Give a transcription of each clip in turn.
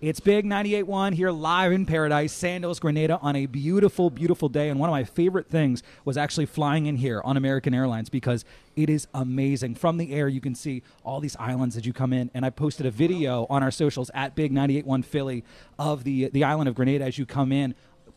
It's Big 98.1 here live in paradise, Sandals, Grenada, on a beautiful, beautiful day. And one of my favorite things was actually flying in here on American Airlines because it is amazing. From the air, you can see all these islands as you come in. And I posted a video on our socials at Big 98.1 Philly of the island of Grenada as you come in.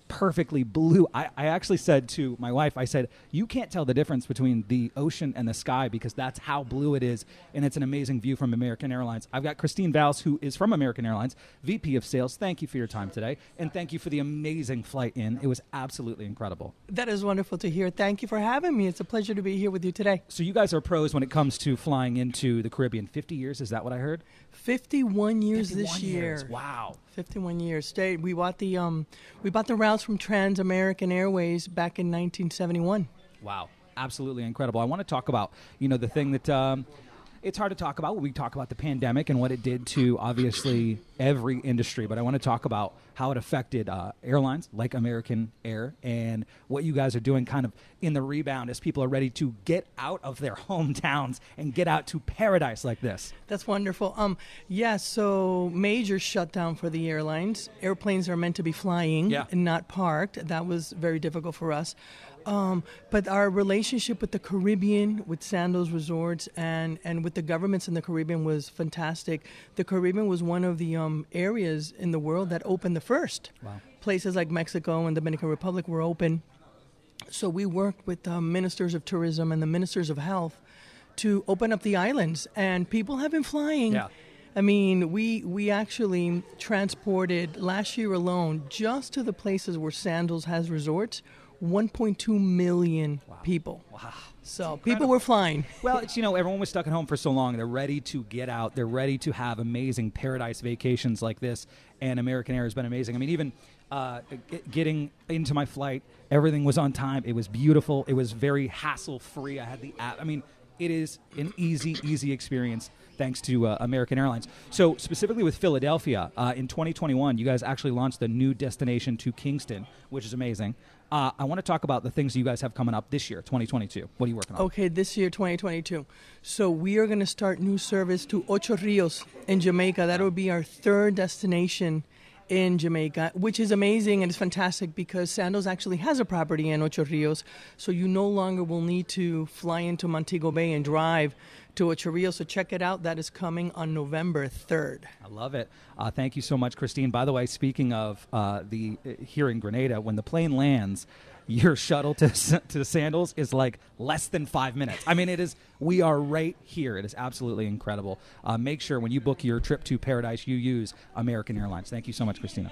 Perfectly blue. I actually said to my wife, I said, you can't tell the difference between the ocean and the sky because that's how blue it is. And it's an amazing view from American Airlines. I've got Christine Valse, who is from American Airlines, VP of Sales. Thank you for your time today. And thank you for the amazing flight in. It was absolutely incredible. That is wonderful to hear. Thank you for having me. It's a pleasure to be here with you today. So you guys are pros when it comes to flying into the Caribbean. 50 years, is that what I heard? 51 years 51 this year. Years. Wow. 51 years. Stay. We bought the routes from Trans American Airways back in 1971. Wow. Absolutely incredible. I want to talk about, the thing that it's hard to talk about when we talk about the pandemic and what it did to obviously every industry, but I want to talk about how it affected airlines like American Air and what you guys are doing kind of in the rebound as people are ready to get out of their hometowns and get out to paradise like this. That's wonderful. So major shutdown for the airlines. Airplanes are meant to be flying and not parked. That was very difficult for us. But our relationship with the Caribbean, with Sandals Resorts and with the governments in the Caribbean was fantastic. The Caribbean was one of the areas in the world that opened the first. Wow. Places like Mexico and Dominican Republic were open. So we worked with the ministers of tourism and the ministers of health to open up the islands. And people have been flying. Yeah. I mean, we actually transported last year alone just to the places where Sandals has resorts. 1.2 million people. Wow. So people were flying. Well, it's, everyone was stuck at home for so long. They're ready to get out. They're ready to have amazing paradise vacations like this. And American Air has been amazing. I mean, even getting into my flight, everything was on time. It was beautiful. It was very hassle-free. I had the app. I mean, it is an easy experience thanks to American Airlines. So specifically with Philadelphia, in 2021, you guys actually launched the new destination to Kingston, which is amazing. I want to talk about the things you guys have coming up this year, 2022. What are you working on? Okay, this year, 2022. So we are going to start new service to Ocho Rios in Jamaica. That will be our third destination in Jamaica, which is amazing and it's fantastic because Sandals actually has a property in Ocho Rios, so you no longer will need to fly into Montego Bay and drive to Ocho Rios. So check it out. That is coming on November 3rd. I love it. Thank you so much, Christine. By the way, speaking of here in Grenada, when the plane lands, your shuttle to Sandals is like less than 5 minutes. I mean, we are right here. It is absolutely incredible. Make sure when you book your trip to paradise, you use American Airlines. Thank you so much, Christina.